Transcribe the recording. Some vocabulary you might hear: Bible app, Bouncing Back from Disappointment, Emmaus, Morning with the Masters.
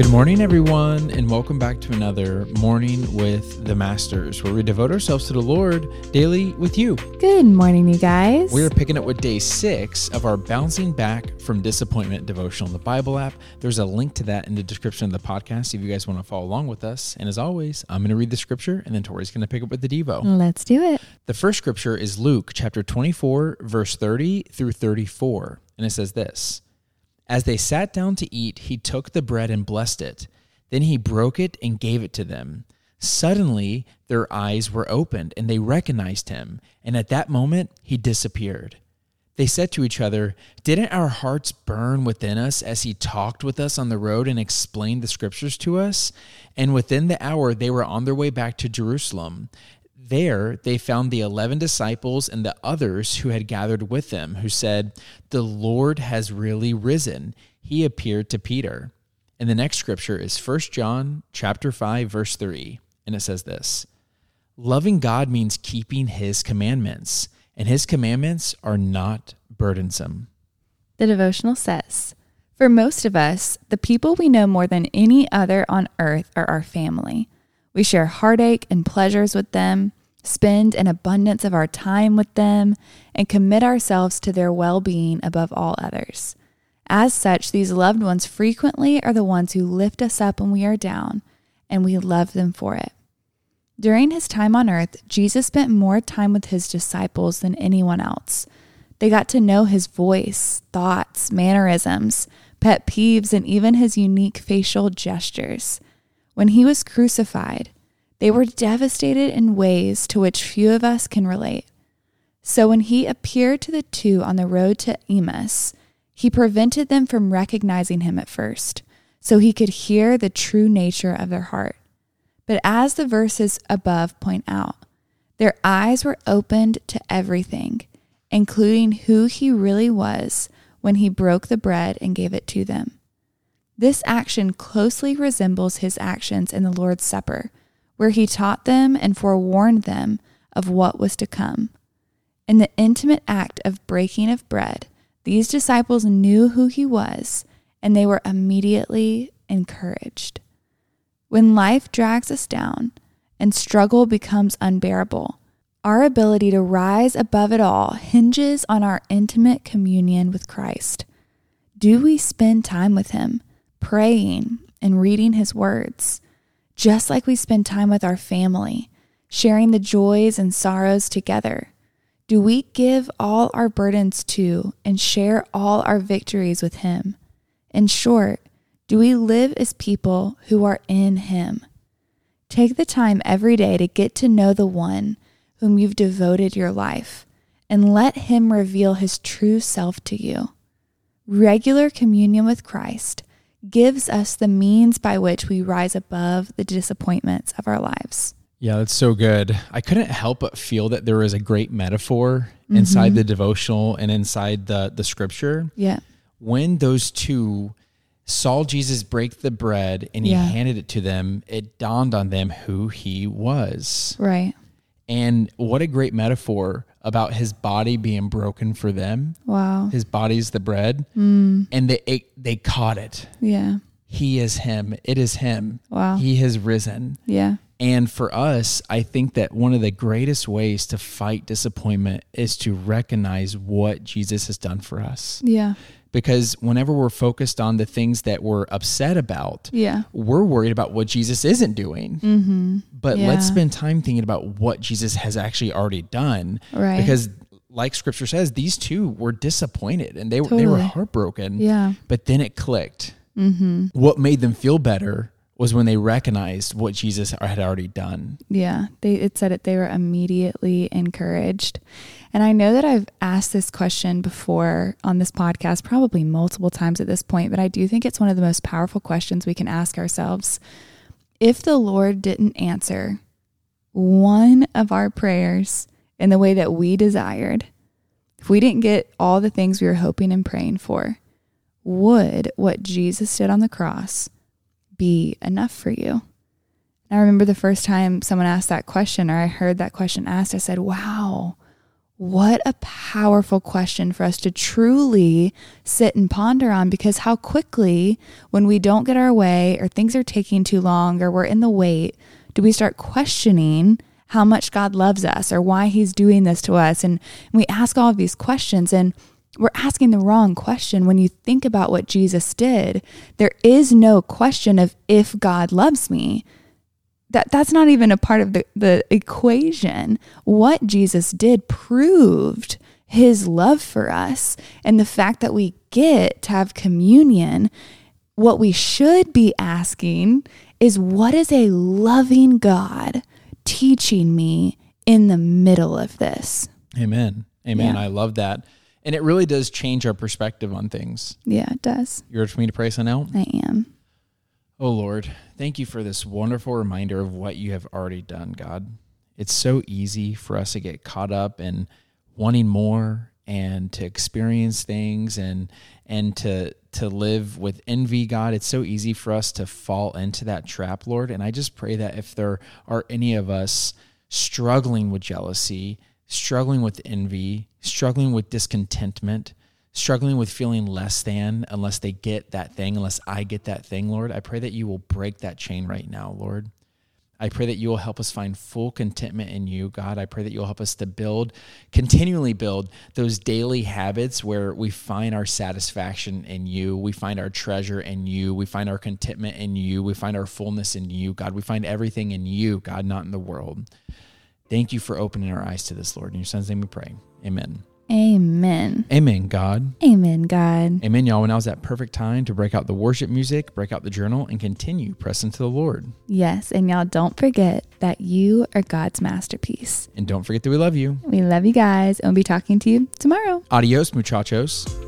Good morning, everyone, and welcome back to another Morning with the Masters, where we devote ourselves to the Lord daily with you. Good morning, you guys. We're picking up with day 6 of our Bouncing Back from Disappointment devotional in the Bible app. There's a link to that in the description of the podcast if you guys want to follow along with us. And as always, I'm going to read the scripture, and then Tori's going to pick up with the Devo. Let's do it. The first scripture is Luke chapter 24, verse 30 through 34, and it says this. As they sat down to eat, he took the bread and blessed it. Then he broke it and gave it to them. Suddenly, their eyes were opened, and they recognized him. And at that moment, he disappeared. They said to each other, "Didn't our hearts burn within us as he talked with us on the road and explained the scriptures to us?" And within the hour, they were on their way back to Jerusalem. There they found the 11 disciples and the others who had gathered with them, who said, "The Lord has really risen. He appeared to Peter." And the next scripture is 1 John chapter 5, verse 3, and it says this, "Loving God means keeping his commandments, and his commandments are not burdensome." The devotional says, "For most of us, the people we know more than any other on earth are our family. We share heartache and pleasures with them, spend an abundance of our time with them, and commit ourselves to their well-being above all others. As such, these loved ones frequently are the ones who lift us up when we are down, and we love them for it." During his time on earth, Jesus spent more time with his disciples than anyone else. They got to know his voice, thoughts, mannerisms, pet peeves, and even his unique facial gestures. When he was crucified, they were devastated in ways to which few of us can relate. So when he appeared to the two on the road to Emmaus, he prevented them from recognizing him at first, so he could hear the true nature of their heart. But as the verses above point out, their eyes were opened to everything, including who he really was when he broke the bread and gave it to them. This action closely resembles his actions in the Lord's Supper, where he taught them and forewarned them of what was to come. In the intimate act of breaking of bread, these disciples knew who he was, and they were immediately encouraged. When life drags us down and struggle becomes unbearable, our ability to rise above it all hinges on our intimate communion with Christ. Do we spend time with him, praying and reading his words, just like we spend time with our family, sharing the joys and sorrows together? Do we give all our burdens to and share all our victories with him? In short, do we live as people who are in him? Take the time every day to get to know the one whom you've devoted your life, and let him reveal his true self to you. Regular communion with Christ gives us the means by which we rise above the disappointments of our lives. Yeah, that's so good. I couldn't help but feel that there was a great metaphor inside the devotional and inside the scripture. Yeah. When those two saw Jesus break the bread and he handed it to them, it dawned on them who he was. Right. And what a great metaphor about his body being broken for them. Wow. His body's the bread. Mm. And they caught it. Yeah. He is him. It is him. Wow. He has risen. Yeah. And for us, I think that one of the greatest ways to fight disappointment is to recognize what Jesus has done for us. Yeah. Because whenever we're focused on the things that we're upset about, we're worried about what Jesus isn't doing. Mm-hmm. But let's spend time thinking about what Jesus has actually already done. Right. Because like scripture says, these two were disappointed and they were heartbroken. Yeah. But then it clicked. Mm-hmm. What made them feel better was when they recognized what Jesus had already done. Yeah, they were immediately encouraged. And I know that I've asked this question before on this podcast, probably multiple times at this point, but I do think it's one of the most powerful questions we can ask ourselves. If the Lord didn't answer one of our prayers in the way that we desired, if we didn't get all the things we were hoping and praying for, would what Jesus did on the cross be enough for you? And I remember the first time someone asked that question, or I heard that question asked, I said, wow, What a powerful question for us to truly sit and ponder on, because how quickly, when we don't get our way or things are taking too long or we're in the wait, do we start questioning how much God loves us or why he's doing this to us? And we ask all of these questions, and we're asking the wrong question. When you think about what Jesus did, there is no question of if God loves me. That's not even a part of the equation. What Jesus did proved his love for us, and the fact that we get to have communion. What we should be asking is, what is a loving God teaching me in the middle of this? Amen. Amen. Yeah. I love that. And it really does change our perspective on things. Yeah, it does. You're ready for me to pray something out? I am. Oh, Lord, thank you for this wonderful reminder of what you have already done, God. It's so easy for us to get caught up in wanting more and to experience things and to live with envy, God. It's so easy for us to fall into that trap, Lord. And I just pray that if there are any of us struggling with jealousy, struggling with envy, struggling with discontentment, struggling with feeling less than unless they get that thing, unless I get that thing, Lord, I pray that you will break that chain right now, Lord. I pray that you will help us find full contentment in you, God. I pray that you'll help us to continually build those daily habits where we find our satisfaction in you, we find our treasure in you, we find our contentment in you, we find our fullness in you, God. We find everything in you, God, not in the world. Thank you for opening our eyes to this, Lord. In your son's name we pray. Amen. Amen. Amen, God. Amen, God. Amen, y'all. Now is that perfect time to break out the worship music, break out the journal, and continue pressing to the Lord. Yes, and y'all, don't forget that you are God's masterpiece. And don't forget that we love you. We love you guys, and we'll be talking to you tomorrow. Adios, muchachos.